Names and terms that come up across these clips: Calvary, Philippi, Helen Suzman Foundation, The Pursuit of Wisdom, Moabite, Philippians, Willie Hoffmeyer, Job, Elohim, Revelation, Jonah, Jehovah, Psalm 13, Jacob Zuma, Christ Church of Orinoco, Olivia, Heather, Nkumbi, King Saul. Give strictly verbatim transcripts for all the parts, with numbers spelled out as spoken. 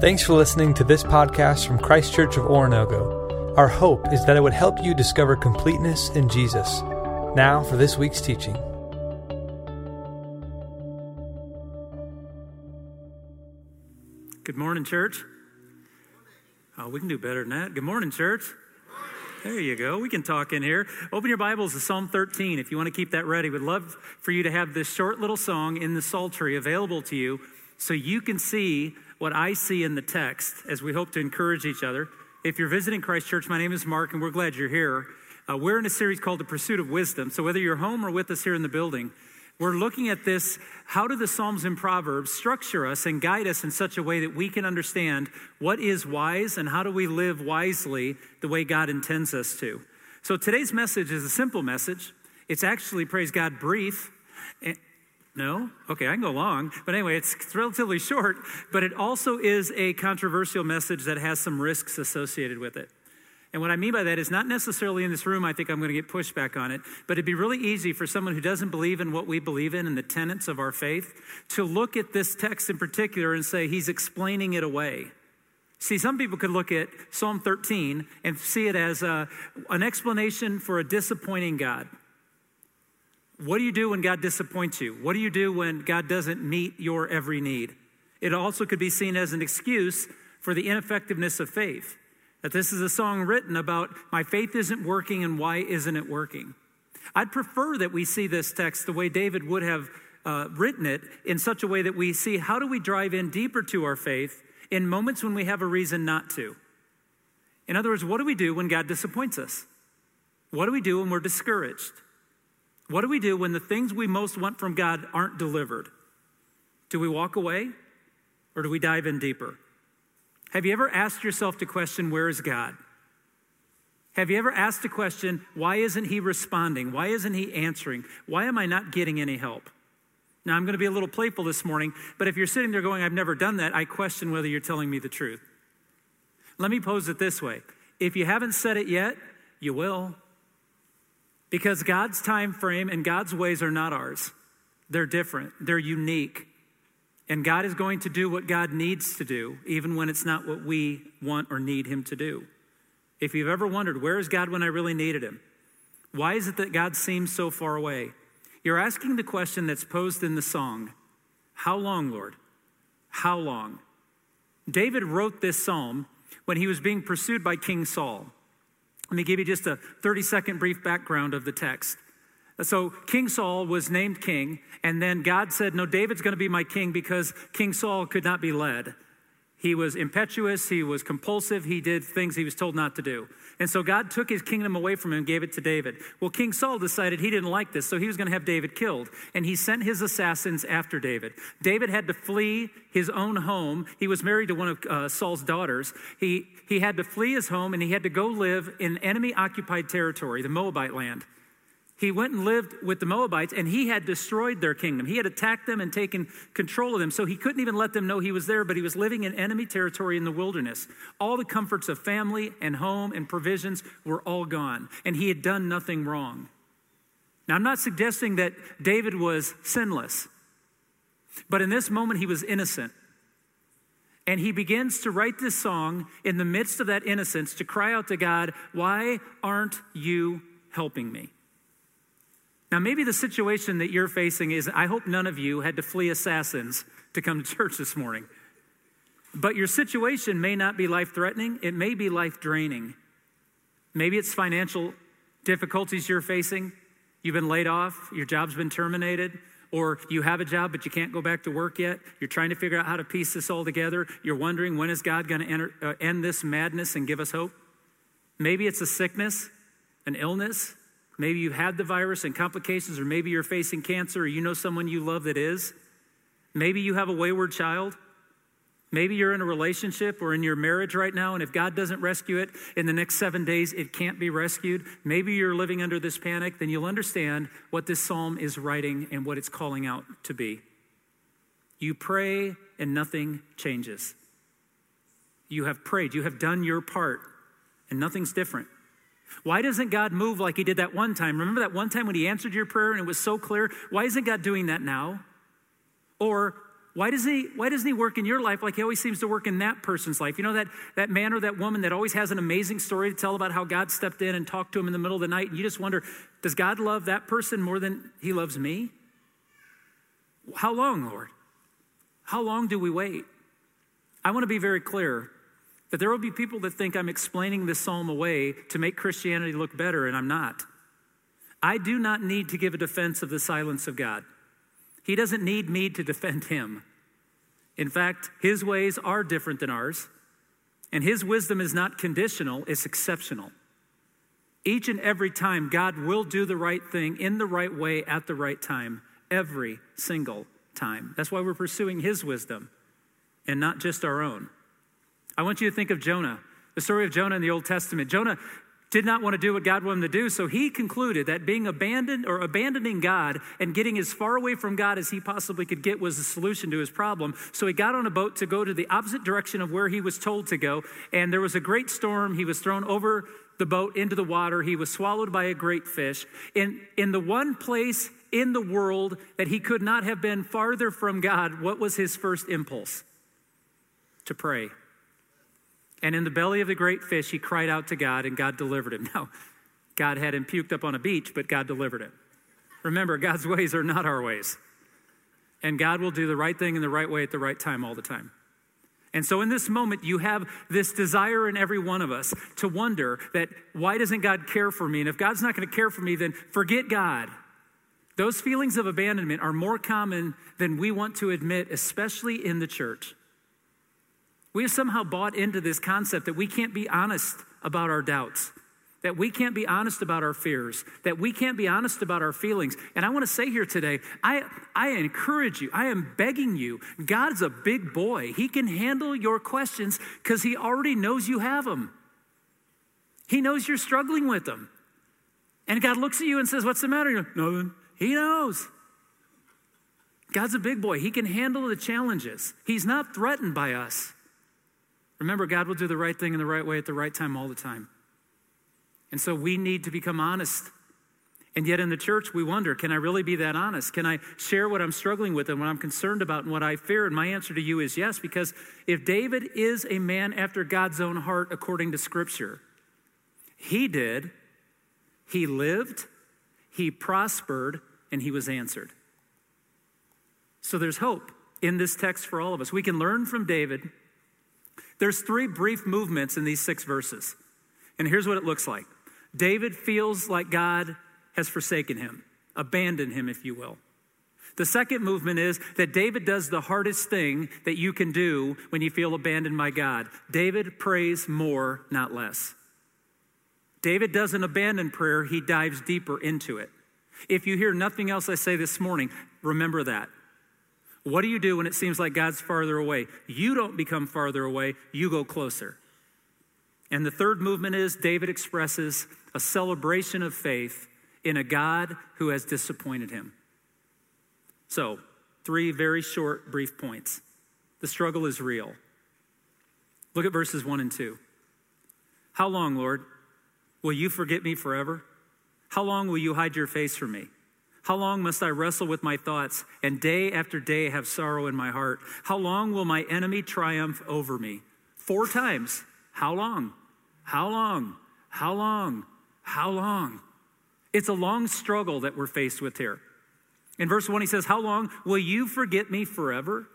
Thanks for listening to this podcast from Christ Church of Orinoco. Our hope is that it would help you discover completeness in Jesus. Now for this week's teaching. Good morning, church. Oh, we can do better than that. Good morning, church. There you go. We can talk in here. Open your Bibles to Psalm thirteen. If you want to keep that ready, we'd love for you to have this short little song in the Psaltery available to you so you can see what I see in the text as we hope to encourage each other. If you're visiting Christ Church, my name is Mark, and we're glad you're here. Uh, we're in a series called The Pursuit of Wisdom. So whether you're home or with us here in the building, we're looking at this, how do the Psalms and Proverbs structure us and guide us in such a way that we can understand what is wise and how do we live wisely the way God intends us to. So today's message is a simple message. It's actually, praise God, brief. No? Okay, I can go long. But anyway, it's relatively short, but it also is a controversial message that has some risks associated with it. And what I mean by that is not necessarily in this room, I think I'm going to get pushback on it, but it'd be really easy for someone who doesn't believe in what we believe in and the tenets of our faith to look at this text in particular and say, he's explaining it away. See, some people could look at Psalm thirteen and see it as a, an explanation for a disappointing God. What do you do when God disappoints you? What do you do when God doesn't meet your every need? It also could be seen as an excuse for the ineffectiveness of faith. That this is a song written about my faith isn't working and why isn't it working? I'd prefer that we see this text the way David would have uh, written it in such a way that we see how do we drive in deeper to our faith in moments when we have a reason not to. In other words, what do we do when God disappoints us? What do we do when we're discouraged? What do we do when the things we most want from God aren't delivered? Do we walk away or do we dive in deeper? Have you ever asked yourself the question, where is God? Have you ever asked the question, why isn't he responding? Why isn't he answering? Why am I not getting any help? Now, I'm going to be a little playful this morning, but if you're sitting there going, I've never done that, I question whether you're telling me the truth. Let me pose it this way. If you haven't said it yet, you will. Because God's time frame and God's ways are not ours. They're different. They're unique. And God is going to do what God needs to do, even when it's not what we want or need him to do. If you've ever wondered, where is God when I really needed him? Why is it that God seems so far away? You're asking the question that's posed in the song. How long, Lord? How long? David wrote this psalm when he was being pursued by King Saul. Let me give you just a thirty-second brief background of the text. So King Saul was named king, and then God said, no, David's going to be my king because King Saul could not be led. He was impetuous, he was compulsive, he did things he was told not to do. And so God took his kingdom away from him and gave it to David. Well, King Saul decided he didn't like this, so he was going to have David killed. And he sent his assassins after David. David had to flee his own home. He was married to one of uh, Saul's daughters. He, he had to flee his home, and he had to go live in enemy-occupied territory, the Moabite land. He went and lived with the Moabites, and he had destroyed their kingdom. He had attacked them and taken control of them, so he couldn't even let them know he was there, but he was living in enemy territory in the wilderness. All the comforts of family and home and provisions were all gone, and he had done nothing wrong. Now, I'm not suggesting that David was sinless, but in this moment, he was innocent. And he begins to write this song in the midst of that innocence to cry out to God, why aren't you helping me? Now, maybe the situation that you're facing is, I hope none of you had to flee assassins to come to church this morning. But your situation may not be life-threatening. It may be life-draining. Maybe it's financial difficulties you're facing. You've been laid off. Your job's been terminated. Or you have a job, but you can't go back to work yet. You're trying to figure out how to piece this all together. You're wondering, when is God going to uh, end this madness and give us hope? Maybe it's a sickness, an illness. Maybe you've had the virus and complications, or maybe you're facing cancer, or you know someone you love that is. Maybe you have a wayward child. Maybe you're in a relationship or in your marriage right now, and if God doesn't rescue it in the next seven days, it can't be rescued. Maybe you're living under this panic. Then you'll understand what this psalm is writing and what it's calling out to be. You pray and nothing changes. You have prayed. You have done your part, and nothing's different. Why doesn't God move like he did that one time? Remember that one time when he answered your prayer and it was so clear? Why isn't God doing that now? Or Why doesn't he, why doesn't he work in your life like he always seems to work in that person's life? You know, that, that man or that woman that always has an amazing story to tell about how God stepped in and talked to him in the middle of the night, and you just wonder, does God love that person more than he loves me? How long, Lord? How long do we wait? I want to be very clear that there will be people that think I'm explaining this psalm away to make Christianity look better, and I'm not. I do not need to give a defense of the silence of God. He doesn't need me to defend him. In fact, his ways are different than ours, and his wisdom is not conditional, it's exceptional. Each and every time, God will do the right thing in the right way at the right time, every single time. That's why we're pursuing his wisdom and not just our own. I want you to think of Jonah, the story of Jonah in the Old Testament. Jonah did not want to do what God wanted him to do, so he concluded that being abandoned or abandoning God and getting as far away from God as he possibly could get was the solution to his problem. So he got on a boat to go to the opposite direction of where he was told to go, and there was a great storm. He was thrown over the boat into the water. He was swallowed by a great fish. In, in the one place in the world that he could not have been farther from God, what was his first impulse? To pray. And in the belly of the great fish, he cried out to God, and God delivered him. Now, God had him puked up on a beach, but God delivered him. Remember, God's ways are not our ways. And God will do the right thing in the right way at the right time all the time. And so in this moment, you have this desire in every one of us to wonder that, why doesn't God care for me? And if God's not going to care for me, then forget God. Those feelings of abandonment are more common than we want to admit, especially in the church. We have somehow bought into this concept that we can't be honest about our doubts, that we can't be honest about our fears, that we can't be honest about our feelings. And I want to say here today, I, I encourage you, I am begging you, God's a big boy. He can handle your questions because he already knows you have them. He knows you're struggling with them. And God looks at you and says, what's the matter? You're like, nothing. He knows. God's a big boy. He can handle the challenges. He's not threatened by us. Remember, God will do the right thing in the right way at the right time all the time. And so we need to become honest. And yet in the church, we wonder, can I really be that honest? Can I share what I'm struggling with and what I'm concerned about and what I fear? And my answer to you is yes, because if David is a man after God's own heart, according to Scripture, he did, he lived, he prospered, and he was answered. So there's hope in this text for all of us. We can learn from David. There's three brief movements in these six verses. And here's what it looks like. David feels like God has forsaken him, abandoned him, if you will. The second movement is that David does the hardest thing that you can do when you feel abandoned by God. David prays more, not less. David doesn't abandon prayer. He dives deeper into it. If you hear nothing else I say this morning, remember that. What do you do when it seems like God's farther away? You don't become farther away, you go closer. And the third movement is David expresses a celebration of faith in a God who has disappointed him. So, three very short, brief points. The struggle is real. Look at verses one and two. How long, Lord, will you forget me forever? How long will you hide your face from me? How long must I wrestle with my thoughts and day after day have sorrow in my heart? How long will my enemy triumph over me? Four times. How long? How long? How long? How long? It's a long struggle that we're faced with here. In verse one, he says, how long will you forget me forever?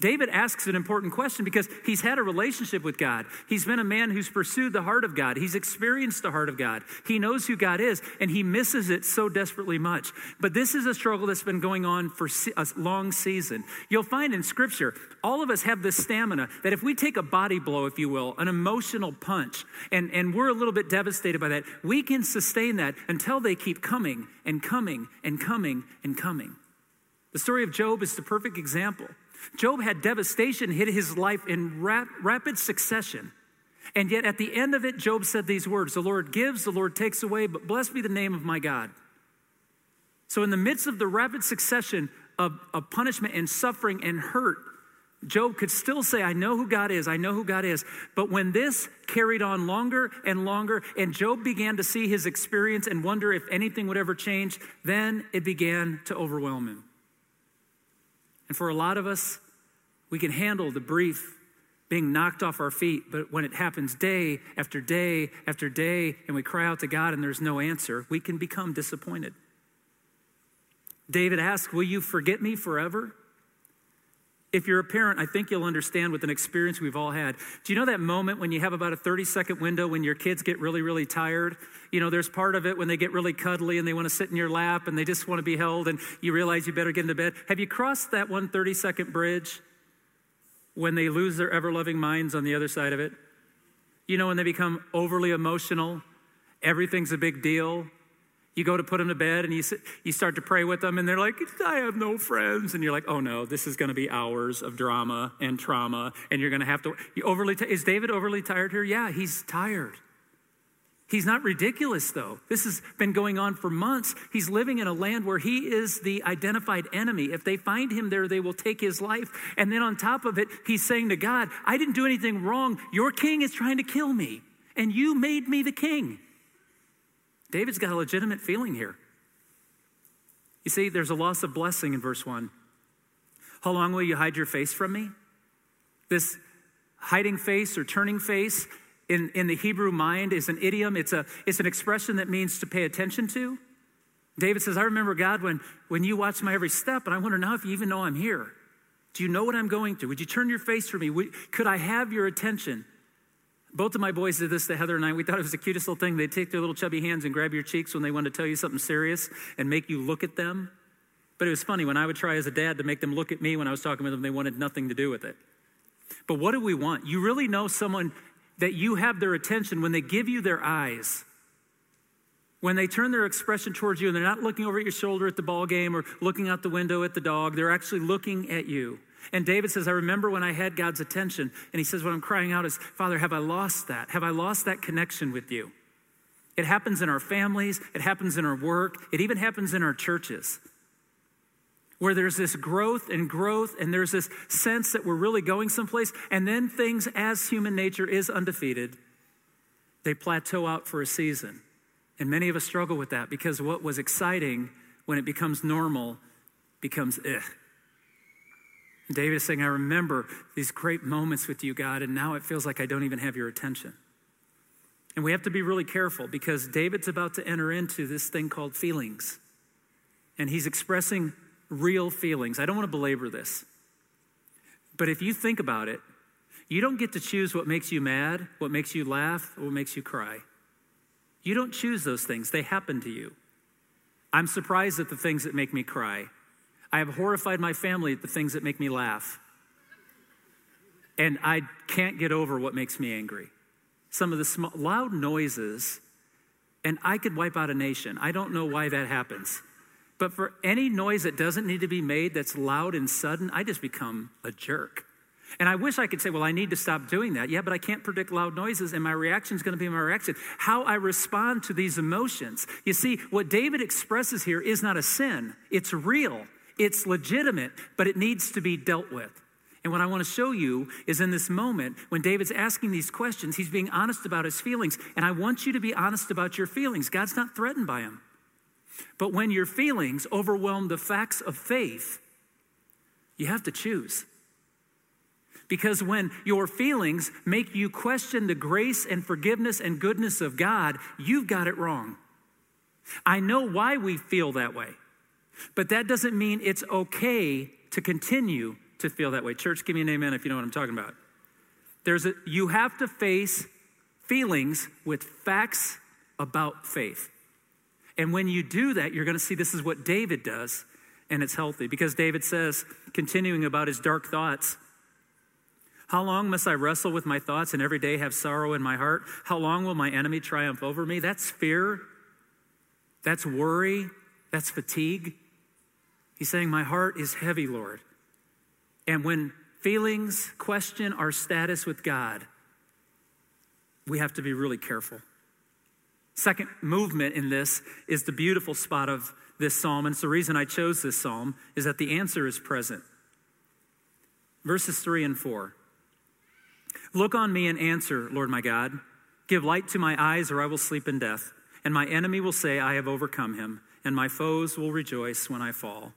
David asks an important question because he's had a relationship with God. He's been a man who's pursued the heart of God. He's experienced the heart of God. He knows who God is, and he misses it so desperately much. But this is a struggle that's been going on for a long season. You'll find in Scripture, all of us have this stamina that if we take a body blow, if you will, an emotional punch, and, and we're a little bit devastated by that, we can sustain that until they keep coming and coming and coming and coming. The story of Job is the perfect example. Job had devastation hit his life in rap, rapid succession. And yet at the end of it, Job said these words, the Lord gives, the Lord takes away, but blessed be the name of my God. So in the midst of the rapid succession of, of punishment and suffering and hurt, Job could still say, I know who God is, I know who God is. But when this carried on longer and longer, and Job began to see his experience and wonder if anything would ever change, then it began to overwhelm him. And for a lot of us, we can handle the brief being knocked off our feet, but when it happens day after day after day and we cry out to God and there's no answer, we can become disappointed. David asked, will you forget me forever? If you're a parent, I think you'll understand with an experience we've all had. Do you know that moment when you have about a thirty-second window when your kids get really, really tired? You know, there's part of it when they get really cuddly and they want to sit in your lap and they just want to be held and you realize you better get into bed. Have you crossed that one thirty-second bridge when they lose their ever-loving minds on the other side of it? You know, when they become overly emotional, everything's a big deal. You go to put them to bed and you sit, you start to pray with them and they're like, I have no friends. And you're like, oh no, this is going to be hours of drama and trauma and you're going to have to, you overly, t- is David overly tired here? Yeah, he's tired. He's not ridiculous though. This has been going on for months. He's living in a land where he is the identified enemy. If they find him there, they will take his life. And then on top of it, he's saying to God, I didn't do anything wrong. Your king is trying to kill me and you made me the king. David's got a legitimate feeling here. You see, there's a loss of blessing in verse one. How long will you hide your face from me? This hiding face or turning face in, in the Hebrew mind is an idiom. It's a it's an expression that means to pay attention to. David says, I remember God when, when you watched my every step, and I wonder now if you even know I'm here. Do you know what I'm going through? Would you turn your face from me? Would, could I have your attention? Both of my boys did this to Heather and I. We thought it was the cutest little thing. They'd take their little chubby hands and grab your cheeks when they wanted to tell you something serious and make you look at them. But it was funny. When I would try as a dad to make them look at me when I was talking with them, they wanted nothing to do with it. But what do we want? You really know someone that you have their attention when they give you their eyes. When they turn their expression towards you and they're not looking over at your shoulder at the ball game or looking out the window at the dog. They're actually looking at you. And David says, I remember when I had God's attention. And he says, what I'm crying out is, Father, have I lost that? Have I lost that connection with you? It happens in our families. It happens in our work. It even happens in our churches where there's this growth and growth and there's this sense that we're really going someplace. And then things, as human nature is undefeated, they plateau out for a season. And many of us struggle with that because what was exciting when it becomes normal becomes eh. David is saying, I remember these great moments with you, God, and now it feels like I don't even have your attention. And we have to be really careful because David's about to enter into this thing called feelings. And he's expressing real feelings. I don't want to belabor this. But if you think about it, you don't get to choose what makes you mad, what makes you laugh, what makes you cry. You don't choose those things. They happen to you. I'm surprised at the things that make me cry. I have horrified my family at the things that make me laugh. And I can't get over what makes me angry. Some of the small, loud noises, and I could wipe out a nation. I don't know why that happens. But for any noise that doesn't need to be made, that's loud and sudden, I just become a jerk. And I wish I could say, well, I need to stop doing that. Yeah, but I can't predict loud noises, and my reaction is going to be my reaction. How I respond to these emotions. You see, what David expresses here is not a sin. It's real. It's legitimate, but it needs to be dealt with. And what I want to show you is in this moment, when David's asking these questions, he's being honest about his feelings. And I want you to be honest about your feelings. God's not threatened by them. But when your feelings overwhelm the facts of faith, you have to choose. Because when your feelings make you question the grace and forgiveness and goodness of God, you've got it wrong. I know why we feel that way. But that doesn't mean it's okay to continue to feel that way. Church, give me an amen if you know what I'm talking about. There's a, you have to face feelings with facts about faith. And when you do that, you're going to see this is what David does, and it's healthy. Because David says, continuing about his dark thoughts, how long must I wrestle with my thoughts and every day have sorrow in my heart? How long will my enemy triumph over me? That's fear. That's worry. That's fatigue. He's saying, my heart is heavy, Lord. And when feelings question our status with God, we have to be really careful. Second movement in this is the beautiful spot of this psalm. And it's the reason I chose this psalm is that the answer is present. Verses three and four. Look on me and answer, Lord my God. Give light to my eyes or I will sleep in death. And my enemy will say, I have overcome him. And my foes will rejoice when I fall.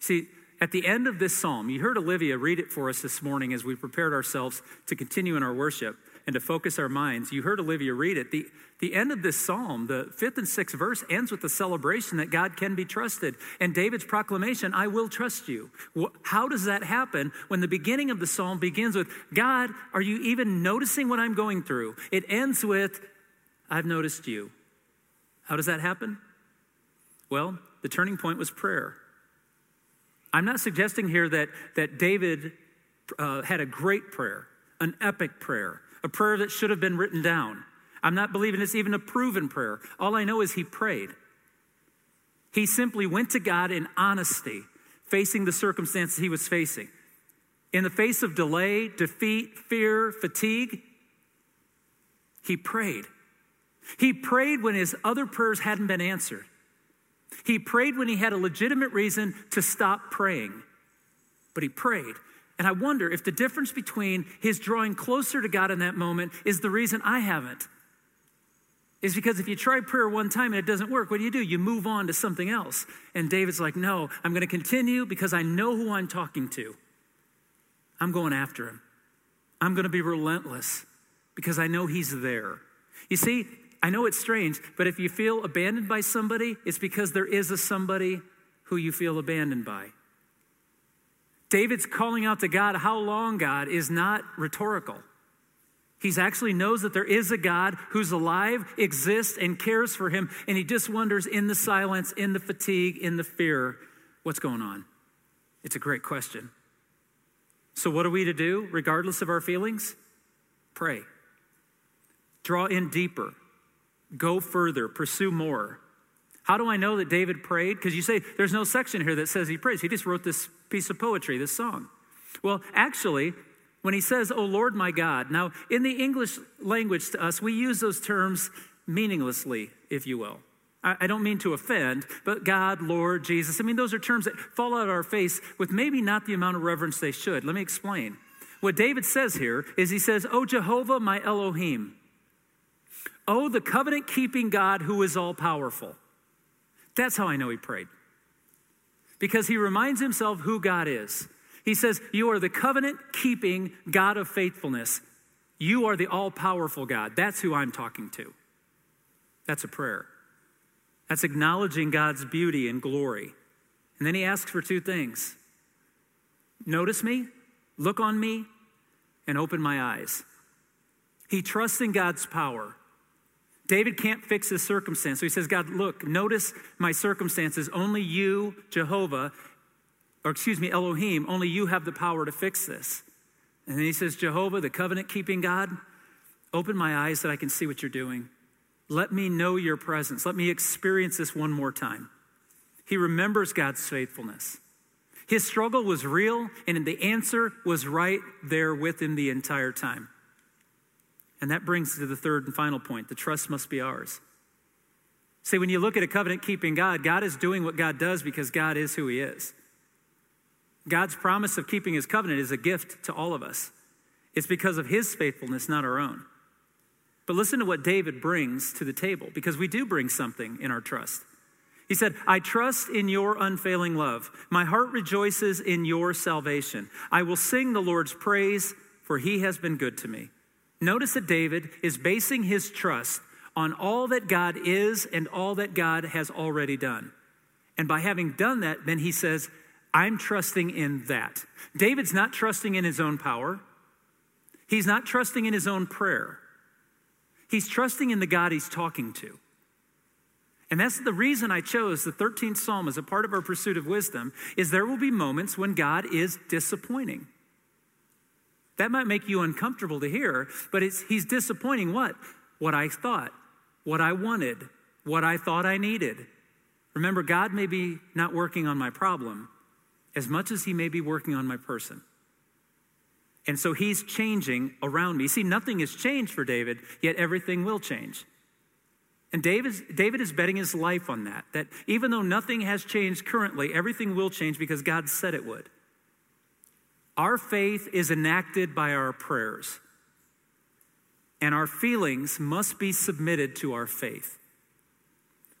See, at the end of this psalm, you heard Olivia read it for us this morning as we prepared ourselves to continue in our worship and to focus our minds. You heard Olivia read it. The, the end of this psalm, the fifth and sixth verse, ends with the celebration that God can be trusted. And David's proclamation, I will trust you. How does that happen when the beginning of the psalm begins with, God, are you even noticing what I'm going through? It ends with, I've noticed you. How does that happen? Well, the turning point was prayer. I'm not suggesting here that, that David uh, had a great prayer, an epic prayer, a prayer that should have been written down. I'm not believing it's even a proven prayer. All I know is he prayed. He simply went to God in honesty, facing the circumstances he was facing. In the face of delay, defeat, fear, fatigue, he prayed. He prayed when his other prayers hadn't been answered. He prayed when he had a legitimate reason to stop praying, but he prayed. And I wonder if the difference between his drawing closer to God in that moment is the reason I haven't. It's because if you try prayer one time and it doesn't work, what do you do? You move on to something else. And David's like, no, I'm going to continue because I know who I'm talking to. I'm going after him. I'm going to be relentless because I know he's there. You see, I know it's strange, but if you feel abandoned by somebody, it's because there is a somebody who you feel abandoned by. David's calling out to God, how long, God, is not rhetorical. He actually knows that there is a God who's alive, exists, and cares for him, and he just wonders in the silence, in the fatigue, in the fear, what's going on? It's a great question. So what are we to do, regardless of our feelings? Pray. Draw in deeper. Go further. Pursue more. How do I know that David prayed? Because you say there's no section here that says he prays. He just wrote this piece of poetry, this song. Well, actually, when he says, O Lord, my God. Now, in the English language to us, we use those terms meaninglessly, if you will. I, I don't mean to offend, but God, Lord, Jesus. I mean, those are terms that fall out of our face with maybe not the amount of reverence they should. Let me explain. What David says here is he says, O Jehovah, my Elohim. Oh, the covenant-keeping God who is all-powerful. That's how I know he prayed. Because he reminds himself who God is. He says, you are the covenant-keeping God of faithfulness. You are the all-powerful God. That's who I'm talking to. That's a prayer. That's acknowledging God's beauty and glory. And then he asks for two things. Notice me, look on me, and open my eyes. He trusts in God's power. David can't fix his circumstance. So he says, God, look, notice my circumstances. Only you, Jehovah, or excuse me, Elohim, only you have the power to fix this. And then he says, Jehovah, the covenant-keeping God, open my eyes that I can see what you're doing. Let me know your presence. Let me experience this one more time. He remembers God's faithfulness. His struggle was real, and the answer was right there with him the entire time. And that brings us to the third and final point. The trust must be ours. See, when you look at a covenant-keeping God, God is doing what God does because God is who he is. God's promise of keeping his covenant is a gift to all of us. It's because of his faithfulness, not our own. But listen to what David brings to the table, because we do bring something in our trust. He said, I trust in your unfailing love. My heart rejoices in your salvation. I will sing the Lord's praise, for he has been good to me. Notice that David is basing his trust on all that God is and all that God has already done. And by having done that, then he says, I'm trusting in that. David's not trusting in his own power. He's not trusting in his own prayer. He's trusting in the God he's talking to. And that's the reason I chose the thirteenth Psalm as a part of our pursuit of wisdom, is there will be moments when God is disappointing. That might make you uncomfortable to hear, but it's, he's disappointing what? What I thought, what I wanted, what I thought I needed. Remember, God may be not working on my problem as much as he may be working on my person. And so he's changing around me. See, nothing has changed for David, yet everything will change. And David's, David is betting his life on that, that even though nothing has changed currently, everything will change because God said it would. Our faith is enacted by our prayers, and our feelings must be submitted to our faith.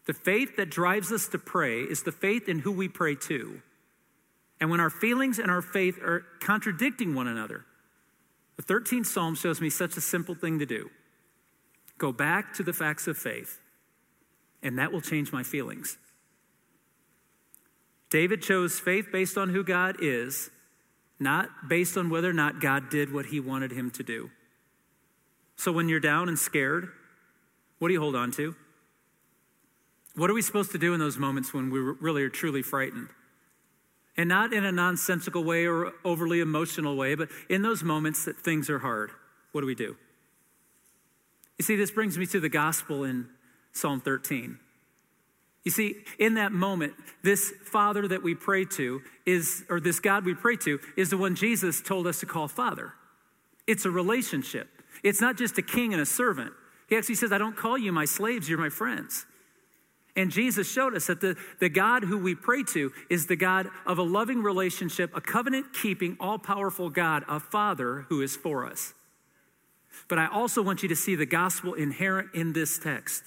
The faith that drives us to pray is the faith in who we pray to, and when our feelings and our faith are contradicting one another. The thirteenth Psalm shows me such a simple thing to do. Go back to the facts of faith, and that will change my feelings. David chose faith based on who God is, not based on whether or not God did what he wanted him to do. So when you're down and scared, what do you hold on to? What are we supposed to do in those moments when we really are truly frightened? And not in a nonsensical way or overly emotional way, but in those moments that things are hard, what do we do? You see, this brings me to the gospel in Psalm thirteen. You see, in that moment, this Father that we pray to is, or this God we pray to, is the one Jesus told us to call Father. It's a relationship. It's not just a king and a servant. He actually says, I don't call you my slaves, you're my friends. And Jesus showed us that the, the God who we pray to is the God of a loving relationship, a covenant-keeping, all-powerful God, a Father who is for us. But I also want you to see the gospel inherent in this text.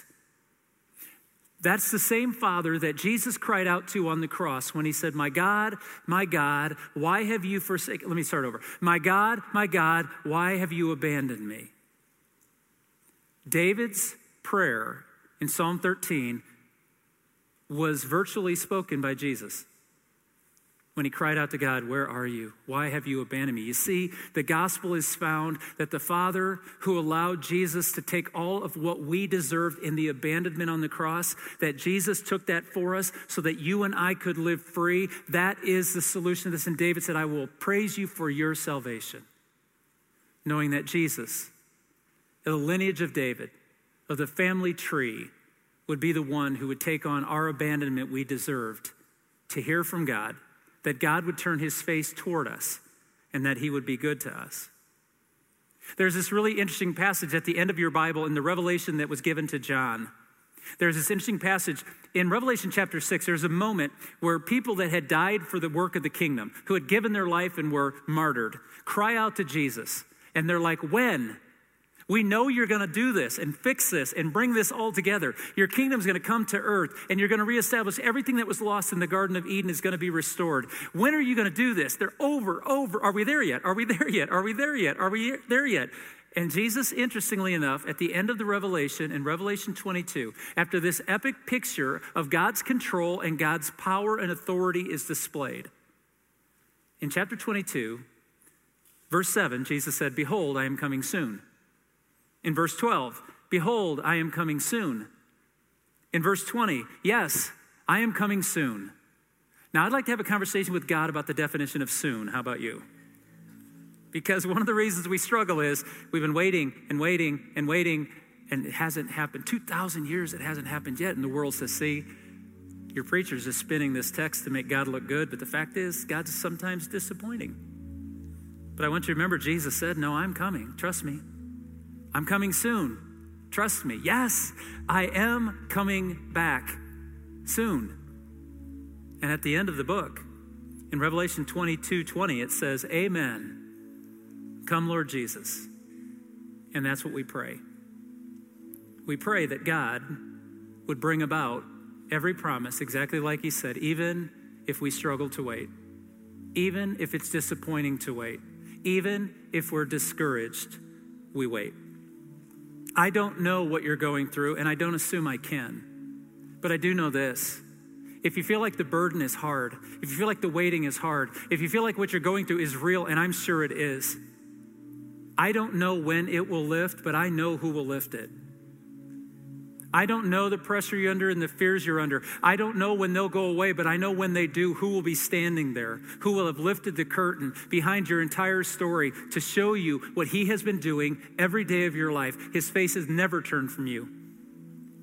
That's the same Father that Jesus cried out to on the cross when he said, my God, my God, why have you forsaken? Let me start over. My God, my God, why have you abandoned me? David's prayer in Psalm thirteen was virtually spoken by Jesus when he cried out to God, where are you? Why have you abandoned me? You see, the gospel is found that the Father who allowed Jesus to take all of what we deserved in the abandonment on the cross, that Jesus took that for us so that you and I could live free. That is the solution to this. And David said, I will praise you for your salvation, knowing that Jesus, the lineage of David, of the family tree, would be the one who would take on our abandonment we deserved to hear from God, that God would turn his face toward us and that he would be good to us. There's this really interesting passage at the end of your Bible in the Revelation that was given to John. There's this interesting passage in Revelation chapter six. There's a moment where people that had died for the work of the kingdom, who had given their life and were martyred, cry out to Jesus. And they're like, when? We know you're going to do this and fix this and bring this all together. Your kingdom's going to come to earth and you're going to reestablish everything that was lost in the Garden of Eden is going to be restored. When are you going to do this? They're over, over. Are we there yet? Are we there yet? Are we there yet? Are we there yet? And Jesus, interestingly enough, at the end of the Revelation, in Revelation twenty-two, after this epic picture of God's control and God's power and authority is displayed, in chapter twenty-two, verse seven, Jesus said, behold, I am coming soon. In verse twelve, behold, I am coming soon. In verse twenty, yes, I am coming soon. Now, I'd like to have a conversation with God about the definition of soon. How about you? Because one of the reasons we struggle is we've been waiting and waiting and waiting, and it hasn't happened. two thousand years, it hasn't happened yet. And the world says, see, your preacher's just spinning this text to make God look good. But the fact is, God's sometimes disappointing. But I want you to remember, Jesus said, no, I'm coming. Trust me. I'm coming soon. Trust me. Yes, I am coming back soon. And at the end of the book, in Revelation twenty-two twenty, it says, amen. Come, Lord Jesus. And that's what we pray. We pray that God would bring about every promise exactly like he said, even if we struggle to wait, even if it's disappointing to wait, even if we're discouraged, we wait. I don't know what you're going through, and I don't assume I can, but I do know this. If you feel like the burden is hard, if you feel like the waiting is hard, if you feel like what you're going through is real, and I'm sure it is, I don't know when it will lift, but I know who will lift it. I don't know the pressure you're under and the fears you're under. I don't know when they'll go away, but I know when they do, who will be standing there, who will have lifted the curtain behind your entire story to show you what he has been doing every day of your life. His face is never turned from you.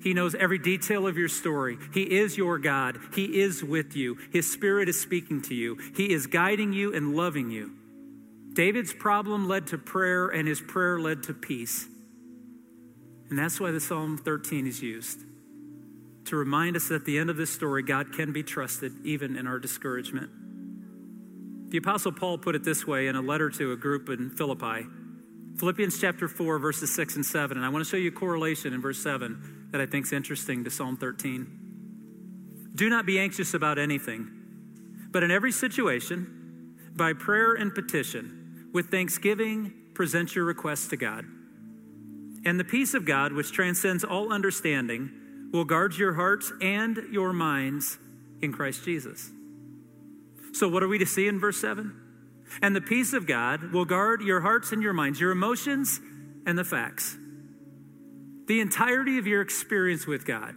He knows every detail of your story. He is your God. He is with you. His spirit is speaking to you. He is guiding you and loving you. David's problem led to prayer, and his prayer led to peace. And that's why the Psalm thirteen is used, to remind us that at the end of this story, God can be trusted even in our discouragement. The Apostle Paul put it this way in a letter to a group in Philippi, Philippians chapter four, verses six and seven. And I want to show you a correlation in verse seven that I think is interesting to Psalm thirteen. Do not be anxious about anything, But in every situation, by prayer and petition, with thanksgiving, present your requests to God. And the peace of God, which transcends all understanding, will guard your hearts and your minds in Christ Jesus. So what are we to see in verse seven? And the peace of God will guard your hearts and your minds, your emotions and the facts. The entirety of your experience with God.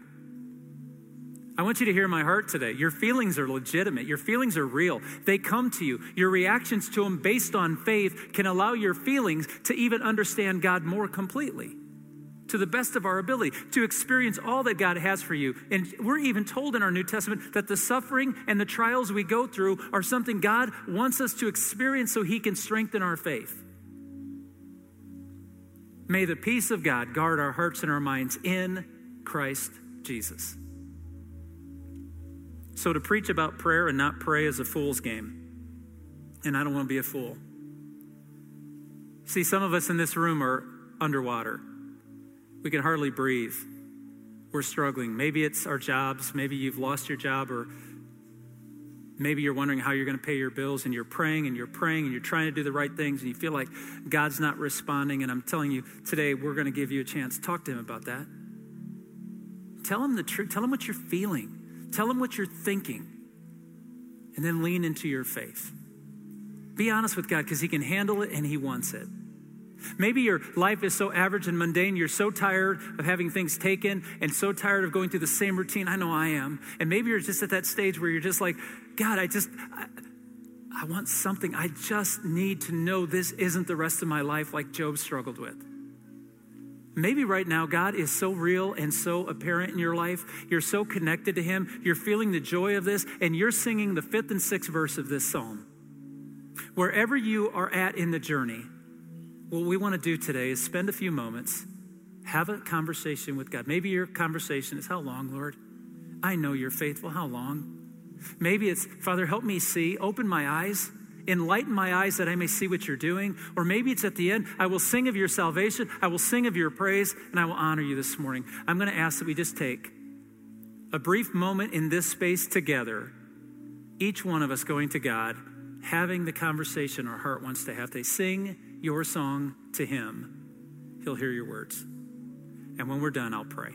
I want you to hear my heart today. Your feelings are legitimate. Your feelings are real. They come to you. Your reactions to them based on faith can allow your feelings to even understand God more completely, to the best of our ability, to experience all that God has for you. And we're even told in our New Testament that the suffering and the trials we go through are something God wants us to experience so he can strengthen our faith. May the peace of God guard our hearts and our minds in Christ Jesus. So to preach about prayer and not pray is a fool's game. And I don't want to be a fool. See, some of us in this room are underwater. We can hardly breathe. We're struggling. Maybe it's our jobs. Maybe you've lost your job, or maybe you're wondering how you're going to pay your bills, and you're praying and you're praying and you're trying to do the right things, and you feel like God's not responding. And I'm telling you today, we're going to give you a chance. Talk to him about that. Tell him the truth. Tell him what you're feeling. Tell him what you're thinking. And then lean into your faith. Be honest with God, because he can handle it and he wants it. Maybe your life is so average and mundane, you're so tired of having things taken and so tired of going through the same routine. I know I am. And maybe you're just at that stage where you're just like, God, I just, I, I want something. I just need to know this isn't the rest of my life like Job struggled with. Maybe right now God is so real and so apparent in your life. You're so connected to him. You're feeling the joy of this, and you're singing the fifth and sixth verse of this psalm. Wherever you are at in the journey, what we want to do today is spend a few moments, have a conversation with God. Maybe your conversation is, how long, Lord? I know you're faithful. How long? Maybe it's, Father, help me see, open my eyes, enlighten my eyes that I may see what you're doing. Or maybe it's at the end, I will sing of your salvation, I will sing of your praise, and I will honor you this morning. I'm going to ask that we just take a brief moment in this space together, each one of us going to God, having the conversation our heart wants to have. They sing your song to him. He'll hear your words. And when we're done, I'll pray.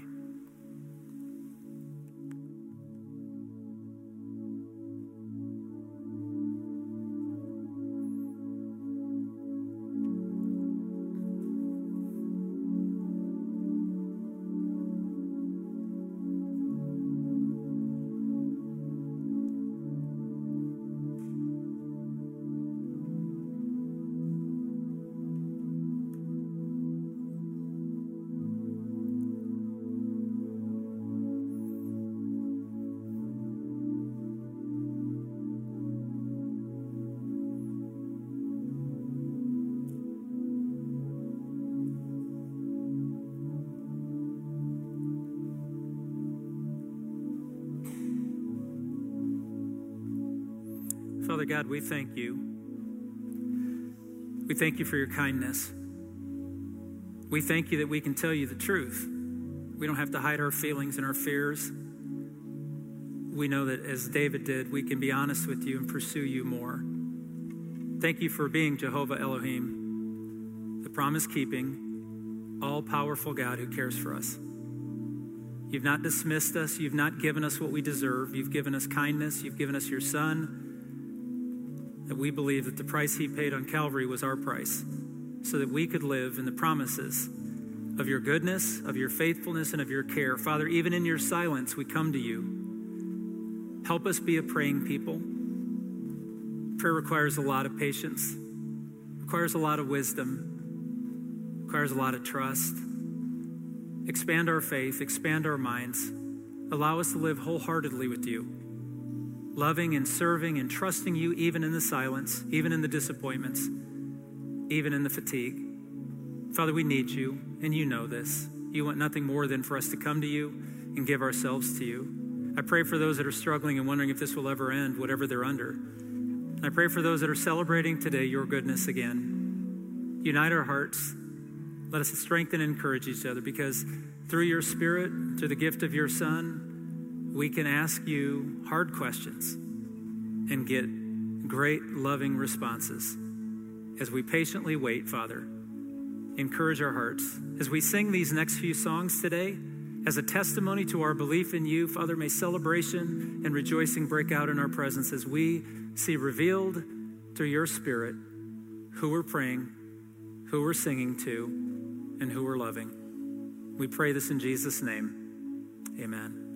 Father God, we thank you. We thank you for your kindness. We thank you that we can tell you the truth. We don't have to hide our feelings and our fears. We know that as David did, we can be honest with you and pursue you more. Thank you for being Jehovah Elohim, the promise-keeping, all-powerful God who cares for us. You've not dismissed us. You've not given us what we deserve. You've given us kindness. You've given us your Son. That we believe that the price he paid on Calvary was our price, so that we could live in the promises of your goodness, of your faithfulness, and of your care. Father, even in your silence, we come to you. Help us be a praying people. Prayer requires a lot of patience, requires a lot of wisdom, requires a lot of trust. Expand our faith, expand our minds. Allow us to live wholeheartedly with you, loving and serving and trusting you even in the silence, even in the disappointments, even in the fatigue. Father, we need you, and you know this. You want nothing more than for us to come to you and give ourselves to you. I pray for those that are struggling and wondering if this will ever end, whatever they're under. And I pray for those that are celebrating today your goodness again. Unite our hearts. Let us strengthen and encourage each other, because through your Spirit, through the gift of your Son, we can ask you hard questions. and get great loving responses as we patiently wait, Father. Encourage our hearts. As we sing these next few songs today, as a testimony to our belief in you, Father, may celebration and rejoicing break out in our presence as we see revealed through your Spirit who we're praying, who we're singing to, and who we're loving. We pray this in Jesus' name. Amen.